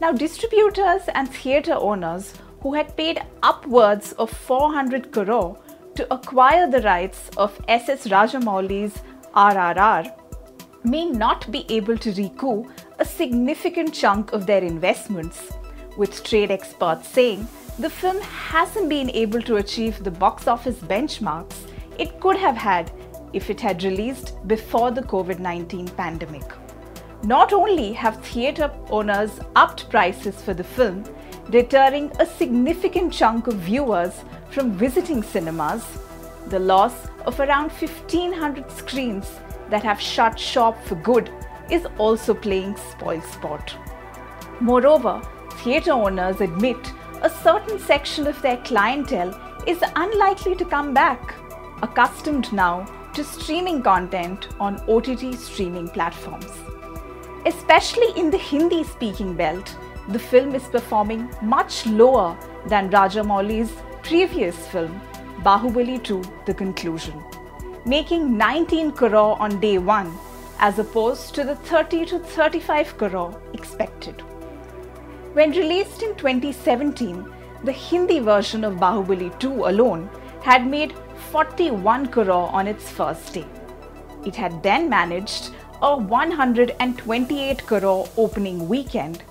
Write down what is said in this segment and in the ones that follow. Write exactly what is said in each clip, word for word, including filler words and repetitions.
Now, distributors and theatre owners who had paid upwards of four hundred crore to acquire the rights of S S Rajamouli's R R R may not be able to recoup a significant chunk of their investments, with trade experts saying the film hasn't been able to achieve the box office benchmarks it could have had if it had released before the covid nineteen pandemic. Not only have theatre owners upped prices for the film, deterring a significant chunk of viewers from visiting cinemas, the loss of around fifteen hundred screens that have shut shop for good is also playing spoilsport. Moreover, theatre owners admit a certain section of their clientele is unlikely to come back, accustomed now to streaming content on O T T streaming platforms. Especially in the Hindi-speaking belt, the film is performing much lower than Rajamouli's previous film, Bahubali two The Conclusion, making nineteen crore on day one as opposed to the thirty to thirty-five crore expected. When released in twenty seventeen, the Hindi version of Bahubali two alone had made forty-one crore on its first day. It had then managed a one hundred twenty-eight crore opening weekend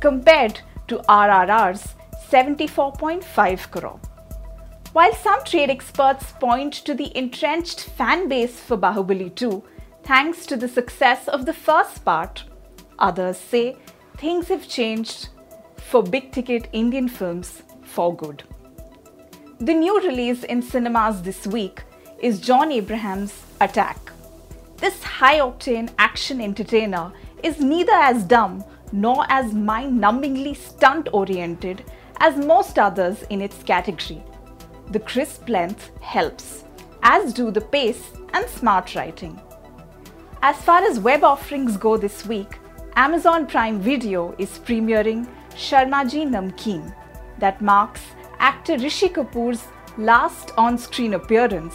compared to R R R's seventy-four point five crore. While some trade experts point to the entrenched fan base for Bahubali two thanks to the success of the first part, others say things have changed for big-ticket Indian films for good. The new release in cinemas this week is John Abraham's Attack. This high-octane action entertainer is neither as dumb nor as mind-numbingly stunt-oriented as most others in its category. The crisp length helps, as do the pace and smart writing. As far as web offerings go this week, Amazon Prime Video is premiering Sharmaji Namkeen, that marks actor Rishi Kapoor's last on-screen appearance,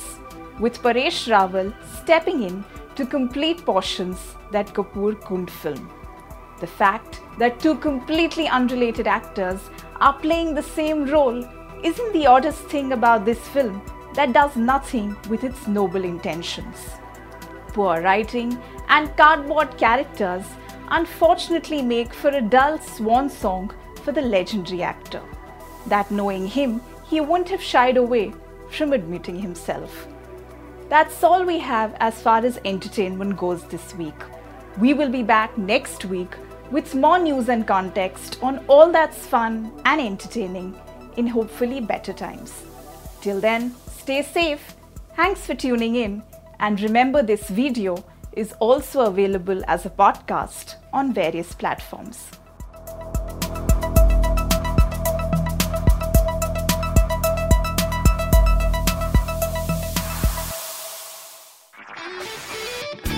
with Paresh Rawal stepping in to complete portions that Kapoor couldn't film. The fact that two completely unrelated actors are playing the same role isn't the oddest thing about this film that does nothing with its noble intentions. Poor writing and cardboard characters unfortunately make for a dull swan song for the legendary actor. That knowing him, he wouldn't have shied away from admitting himself. That's all we have as far as entertainment goes this week. We will be back next week with more news and context on all that's fun and entertaining in hopefully better times. Till then, stay safe, thanks for tuning in, and remember this video is also available as a podcast on various platforms.